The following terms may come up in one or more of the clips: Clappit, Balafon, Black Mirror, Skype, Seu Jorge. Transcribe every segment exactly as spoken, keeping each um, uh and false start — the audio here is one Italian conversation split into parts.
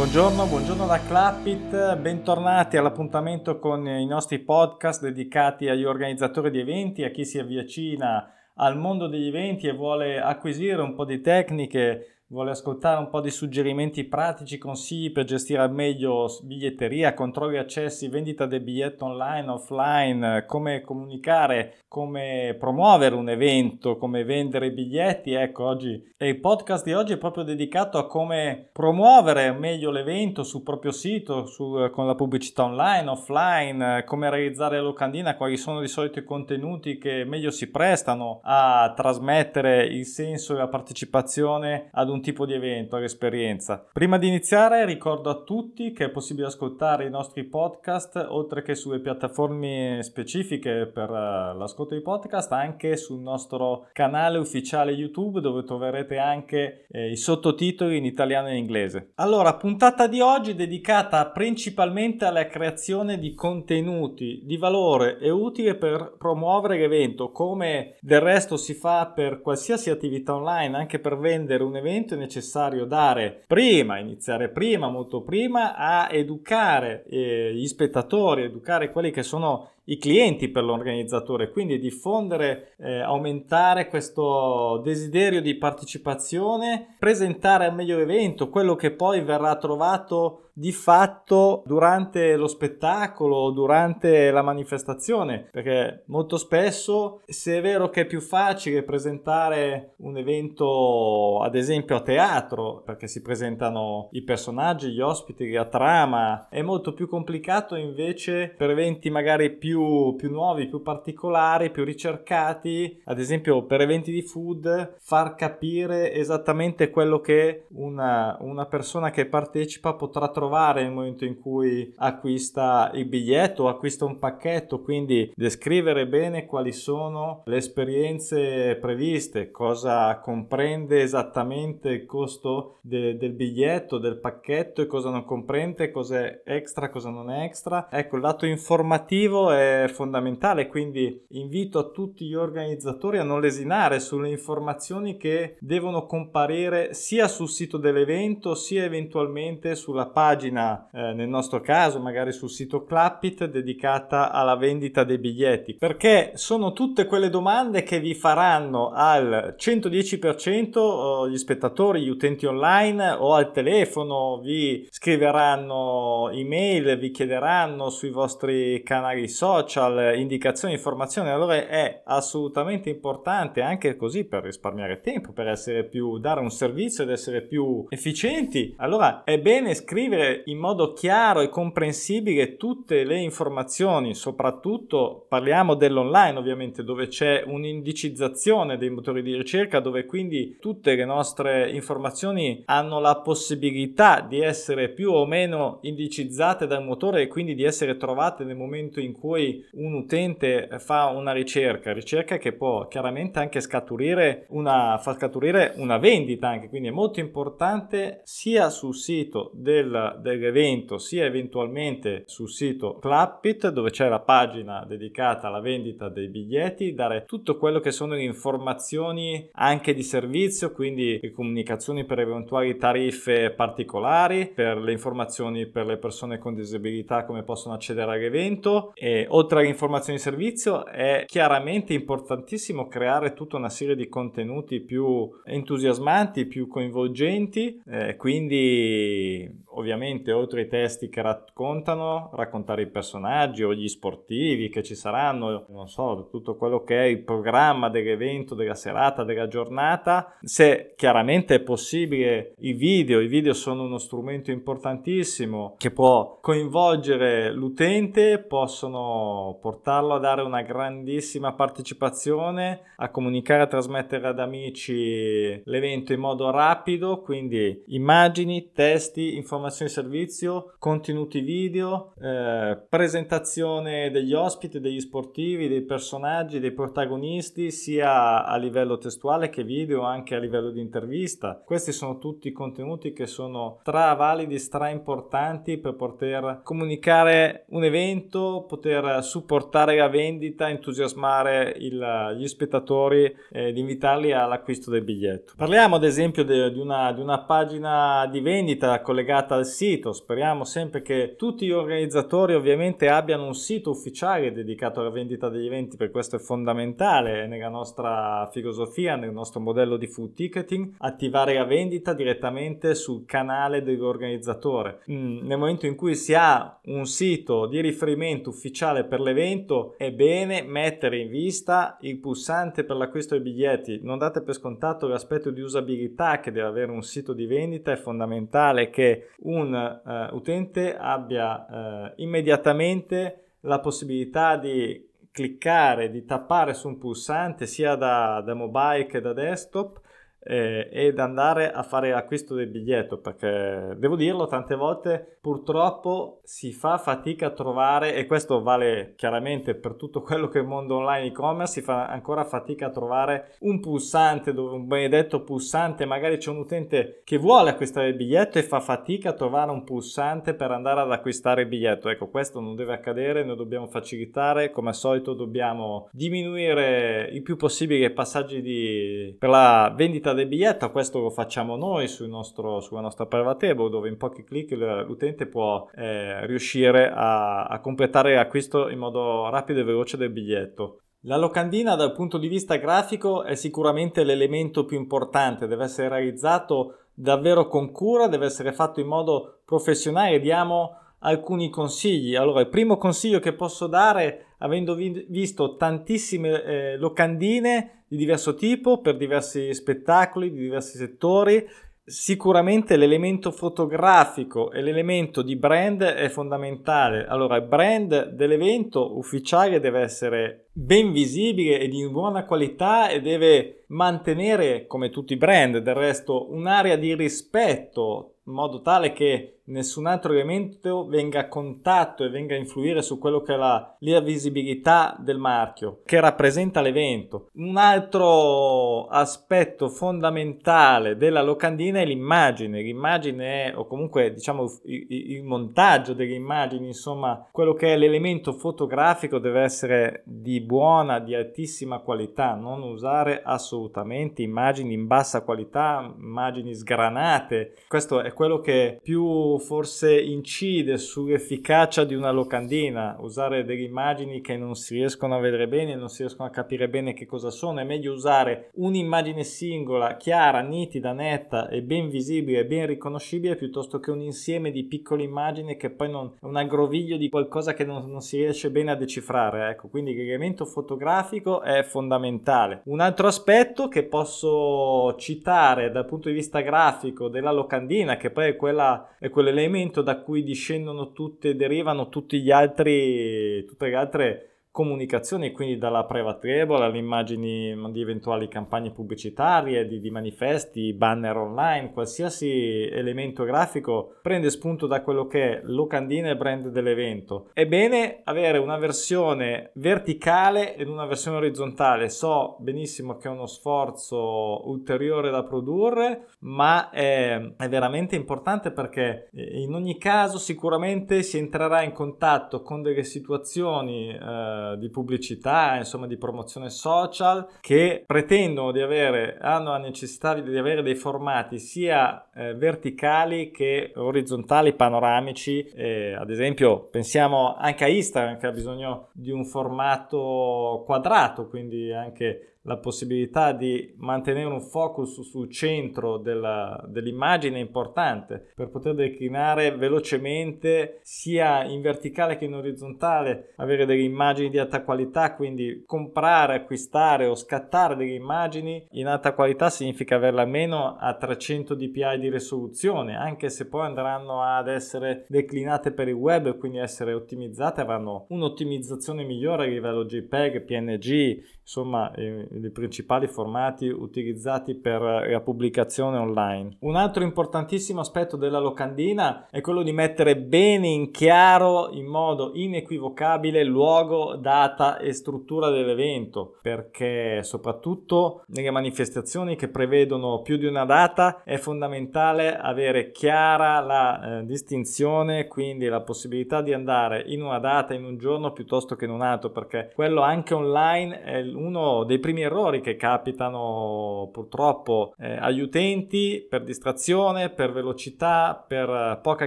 Buongiorno, buongiorno da Clappit, bentornati all'appuntamento con i nostri podcast dedicati agli organizzatori di eventi, a chi si avvicina al mondo degli eventi e vuole acquisire un po' di tecniche, vuole ascoltare un po' di suggerimenti pratici, consigli per gestire al meglio biglietteria, controlli accessi, vendita del biglietto online, offline, come comunicare, come promuovere un evento, come vendere i biglietti. Ecco, oggi e il podcast di oggi è proprio dedicato a come promuovere meglio l'evento sul proprio sito, su, con la pubblicità online, offline, come realizzare la locandina, quali sono di solito i contenuti che meglio si prestano a trasmettere il senso e la partecipazione ad un tipo di evento, all'esperienza. Prima di iniziare ricordo a tutti che è possibile ascoltare i nostri podcast oltre che sulle piattaforme specifiche per l'ascolto di podcast, anche sul nostro canale ufficiale YouTube, dove troverete anche eh, i sottotitoli in italiano e in inglese. Allora, puntata di oggi dedicata principalmente alla creazione di contenuti di valore e utile per promuovere l'evento, come del resto si fa per qualsiasi attività online. Anche per vendere un evento è necessario dare prima, iniziare prima, molto prima, a educare eh, gli spettatori, educare quelli che sono i clienti per l'organizzatore, quindi diffondere, eh, aumentare questo desiderio di partecipazione, presentare al meglio l'evento, quello che poi verrà trovato di fatto durante lo spettacolo, durante la manifestazione, perché molto spesso, se è vero che è più facile presentare un evento ad esempio a teatro, perché si presentano i personaggi, gli ospiti, la trama, è molto più complicato invece per eventi magari più più nuovi, più particolari, più ricercati, ad esempio per eventi di food, far capire esattamente quello che una, una persona che partecipa potrà trovare nel momento in cui acquista il biglietto o acquista un pacchetto, quindi descrivere bene quali sono le esperienze previste, cosa comprende esattamente il costo de, del biglietto, del pacchetto, e cosa non comprende, cosa è extra, cosa non è extra. Ecco, il lato informativo è fondamentale, quindi invito a tutti gli organizzatori a non lesinare sulle informazioni che devono comparire sia sul sito dell'evento sia eventualmente sulla pagina, eh, nel nostro caso magari sul sito Clappit, dedicata alla vendita dei biglietti, perché sono tutte quelle domande che vi faranno al cento dieci per cento gli spettatori, gli utenti online o al telefono, vi scriveranno email, vi chiederanno sui vostri canali social social, indicazioni, informazioni. Allora è assolutamente importante, anche così per risparmiare tempo, per essere più, dare un servizio ed essere più efficienti. Allora è bene scrivere in modo chiaro e comprensibile tutte le informazioni, soprattutto parliamo dell'online ovviamente, dove c'è un'indicizzazione dei motori di ricerca, dove quindi tutte le nostre informazioni hanno la possibilità di essere più o meno indicizzate dal motore e quindi di essere trovate nel momento in cui un utente fa una ricerca, ricerca che può chiaramente anche scaturire una, far scaturire una vendita anche, quindi è molto importante sia sul sito del, dell'evento sia eventualmente sul sito Clappit, dove c'è la pagina dedicata alla vendita dei biglietti, dare tutto quello che sono le informazioni anche di servizio, quindi le comunicazioni per eventuali tariffe particolari, per le informazioni per le persone con disabilità come possono accedere all'evento. E oltre alle informazioni di servizio è chiaramente importantissimo creare tutta una serie di contenuti più entusiasmanti, più coinvolgenti, eh, quindi ovviamente oltre ai testi che raccontano, raccontare i personaggi o gli sportivi che ci saranno, non so, tutto quello che è il programma dell'evento, della serata, della giornata. Se chiaramente è possibile, i video, i video sono uno strumento importantissimo che può coinvolgere l'utente, possono portarlo a dare una grandissima partecipazione, a comunicare, a trasmettere ad amici l'evento in modo rapido, quindi immagini, testi, informazioni di servizio, contenuti video, eh, presentazione degli ospiti, degli sportivi, dei personaggi, dei protagonisti, sia a livello testuale che video, anche a livello di intervista. Questi sono tutti contenuti che sono stra validi, stra importanti per poter comunicare un evento, poter per supportare la vendita, entusiasmare il, gli spettatori ed invitarli all'acquisto del biglietto. Parliamo ad esempio di, di, una, di una pagina di vendita collegata al sito. Speriamo sempre che tutti gli organizzatori ovviamente abbiano un sito ufficiale dedicato alla vendita degli eventi, per questo è fondamentale nella nostra filosofia, nel nostro modello di food ticketing, attivare la vendita direttamente sul canale dell'organizzatore. Mm, nel momento in cui si ha un sito di riferimento ufficiale per l'evento, è bene mettere in vista il pulsante per l'acquisto dei biglietti. Non date per scontato l'aspetto di usabilità che deve avere un sito di vendita. È fondamentale che un uh, utente abbia uh, immediatamente la possibilità di cliccare, di tappare su un pulsante sia da, da mobile che da desktop eh, ed andare a fare l'acquisto del biglietto, perché devo dirlo, tante volte purtroppo si fa fatica a trovare, e questo vale chiaramente per tutto quello che è il mondo online e-commerce, si fa ancora fatica a trovare un pulsante, dove un benedetto pulsante, magari c'è un utente che vuole acquistare il biglietto e fa fatica a trovare un pulsante per andare ad acquistare il biglietto. Ecco, questo non deve accadere, noi dobbiamo facilitare, come al solito dobbiamo diminuire il più possibile i passaggi di... per la vendita del biglietto. Questo lo facciamo noi sul nostro, sulla nostra private table, dove in pochi clic l'utente può eh, riuscire a, a completare l'acquisto in modo rapido e veloce del biglietto. La locandina dal punto di vista grafico è sicuramente l'elemento più importante, deve essere realizzato davvero con cura, deve essere fatto in modo professionale. Diamo alcuni consigli. Allora, il primo consiglio che posso dare, avendo vi- visto tantissime eh, locandine di diverso tipo per diversi spettacoli, di diversi settori, sicuramente l'elemento fotografico e l'elemento di brand è fondamentale. Allora, il brand dell'evento ufficiale deve essere ben visibile e di buona qualità e deve mantenere, come tutti i brand del resto, un'area di rispetto, in modo tale che nessun altro elemento venga a contatto e venga a influire su quello che è la, la visibilità del marchio che rappresenta l'evento. Un altro aspetto fondamentale della locandina è l'immagine. L'immagine è, o comunque diciamo il, il montaggio delle immagini, insomma quello che è l'elemento fotografico deve essere di buona, di altissima qualità. Non usare assolutamente immagini in bassa qualità, immagini sgranate. Questo è quello che più forse incide sull'efficacia di una locandina. Usare delle immagini che non si riescono a vedere bene, non si riescono a capire bene che cosa sono. È meglio usare un'immagine singola, chiara, nitida, netta e ben visibile, ben riconoscibile, piuttosto che un insieme di piccole immagini che poi non è un aggroviglio di qualcosa che non, non si riesce bene a decifrare. Ecco, quindi l'elemento fotografico è fondamentale. Un altro aspetto che posso citare dal punto di vista grafico della locandina, che poi è quella è quell'elemento da cui discendono tutte, derivano tutti gli altri, tutte le altre comunicazioni, quindi dalla private label alle immagini di eventuali campagne pubblicitarie, di, di manifesti, banner online, qualsiasi elemento grafico prende spunto da quello che è locandina e brand dell'evento. È bene avere una versione verticale ed una versione orizzontale. So benissimo che è uno sforzo ulteriore da produrre, ma è, è veramente importante, perché in ogni caso sicuramente si entrerà in contatto con delle situazioni eh, di pubblicità, insomma di promozione social, che pretendono di avere, hanno la necessità di avere dei formati sia eh, verticali che orizzontali, panoramici. Eh, ad esempio pensiamo anche a Instagram, che ha bisogno di un formato quadrato, quindi anche la possibilità di mantenere un focus sul centro della, dell'immagine è importante, per poter declinare velocemente sia in verticale che in orizzontale, avere delle immagini di alta qualità. Quindi comprare, acquistare o scattare delle immagini in alta qualità significa averla almeno a trecento dpi di risoluzione, anche se poi andranno ad essere declinate per il web e quindi essere ottimizzate, avranno un'ottimizzazione migliore a livello JPEG, P N G, insomma i principali formati utilizzati per la pubblicazione online. Un altro importantissimo aspetto della locandina è quello di mettere bene in chiaro, in modo inequivocabile, il luogo data e struttura dell'evento, perché soprattutto nelle manifestazioni che prevedono più di una data è fondamentale avere chiara la eh, distinzione, quindi la possibilità di andare in una data, in un giorno piuttosto che in un altro, perché quello anche online è uno dei primi errori che capitano purtroppo eh, agli utenti per distrazione, per velocità, per poca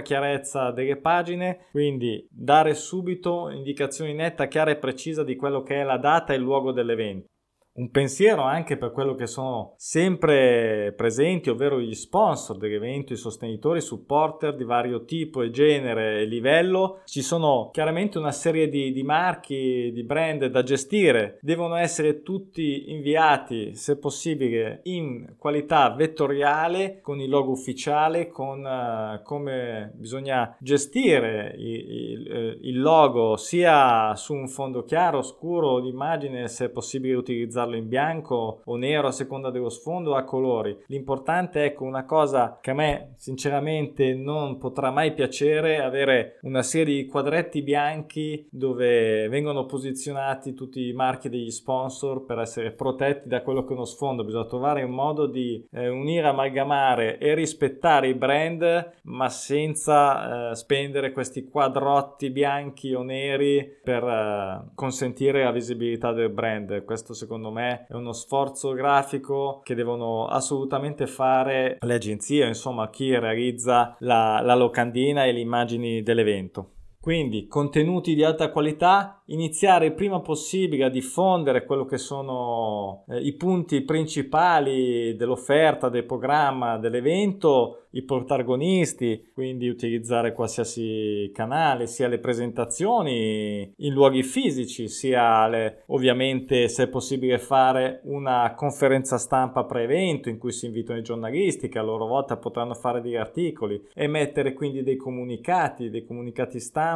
chiarezza delle pagine. Quindi dare subito indicazioni netta, chiara e precisa di quello che è la data e il luogo dell'evento. Un pensiero anche per quello che sono sempre presenti, ovvero gli sponsor dell'evento, i sostenitori, supporter di vario tipo e genere e livello. Ci sono chiaramente una serie di, di marchi, di brand da gestire. Devono essere tutti inviati, se possibile, in qualità vettoriale, con il logo ufficiale, con uh, come bisogna gestire il, il, il logo, sia su un fondo chiaro, scuro, d'immagine, se è possibile utilizzare in bianco o nero a seconda dello sfondo, a colori. L'importante, ecco, una cosa che a me sinceramente non potrà mai piacere, avere una serie di quadretti bianchi dove vengono posizionati tutti i marchi degli sponsor per essere protetti da quello che è uno sfondo. Bisogna trovare un modo di eh, unire, amalgamare e rispettare i brand, ma senza eh, spendere questi quadrotti bianchi o neri per eh, consentire la visibilità del brand. Questo secondo me me è uno sforzo grafico che devono assolutamente fare le agenzie, insomma chi realizza la, la locandina e le immagini dell'evento. Quindi contenuti di alta qualità, iniziare il prima possibile a diffondere quello che sono eh, i punti principali dell'offerta, del programma, dell'evento, i protagonisti, quindi utilizzare qualsiasi canale, sia le presentazioni in luoghi fisici, sia le, ovviamente se è possibile fare una conferenza stampa pre-evento in cui si invitano i giornalisti che a loro volta potranno fare degli articoli, emettere quindi dei comunicati, dei comunicati stampa.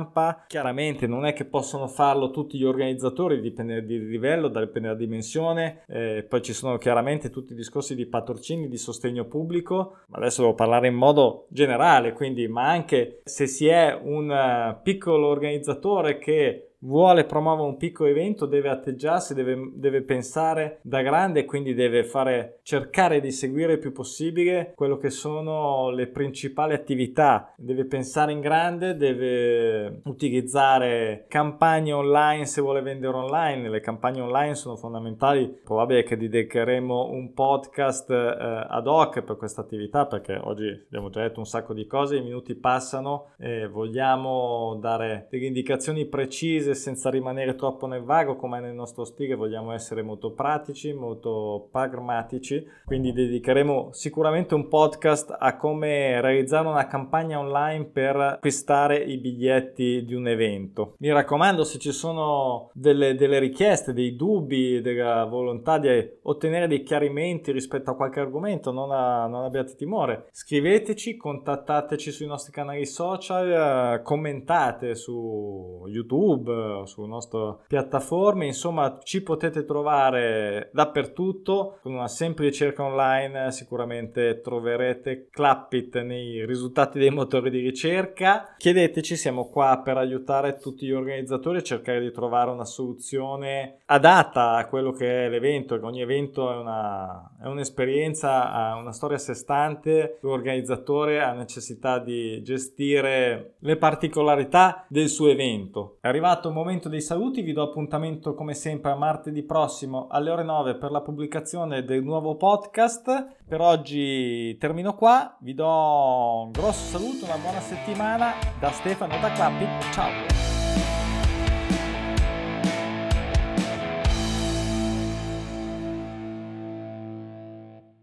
Chiaramente non è che possono farlo tutti gli organizzatori, dipende dal livello, dipende dalla dimensione, eh, poi ci sono chiaramente tutti i discorsi di patrocini, di sostegno pubblico, ma adesso devo parlare in modo generale, quindi, ma anche se si è un uh, piccolo organizzatore che vuole promuovere un piccolo evento, deve atteggiarsi, deve, deve pensare da grande, quindi deve fare, cercare di seguire il più possibile quello che sono le principali attività, deve pensare in grande, deve utilizzare campagne online se vuole vendere online. Le campagne online sono fondamentali, probabile che dedicheremo un podcast eh, ad hoc per questa attività, perché oggi abbiamo già detto un sacco di cose, i minuti passano e vogliamo dare delle indicazioni precise senza rimanere troppo nel vago, come nel nostro stile vogliamo essere molto pratici, molto pragmatici. Quindi dedicheremo sicuramente un podcast a come realizzare una campagna online per acquistare i biglietti di un evento. Mi raccomando, se ci sono delle, delle richieste, dei dubbi, della volontà di ottenere dei chiarimenti rispetto a qualche argomento, non, a, non abbiate timore, scriveteci, contattateci sui nostri canali social, commentate su YouTube, sulle nostre piattaforme, insomma ci potete trovare dappertutto. Con una semplice ricerca online sicuramente troverete Clappit nei risultati dei motori di ricerca. Chiedeteci, siamo qua per aiutare tutti gli organizzatori a cercare di trovare una soluzione adatta a quello che è l'evento, che ogni evento è, una, è un'esperienza, una storia a sé stante. L'organizzatore ha necessità di gestire le particolarità del suo evento. È arrivato il momento dei saluti, vi do appuntamento come sempre a martedì prossimo alle ore nove per la pubblicazione del nuovo podcast. Per oggi termino qua, vi do un grosso saluto, una buona settimana da Stefano da Clappit, ciao!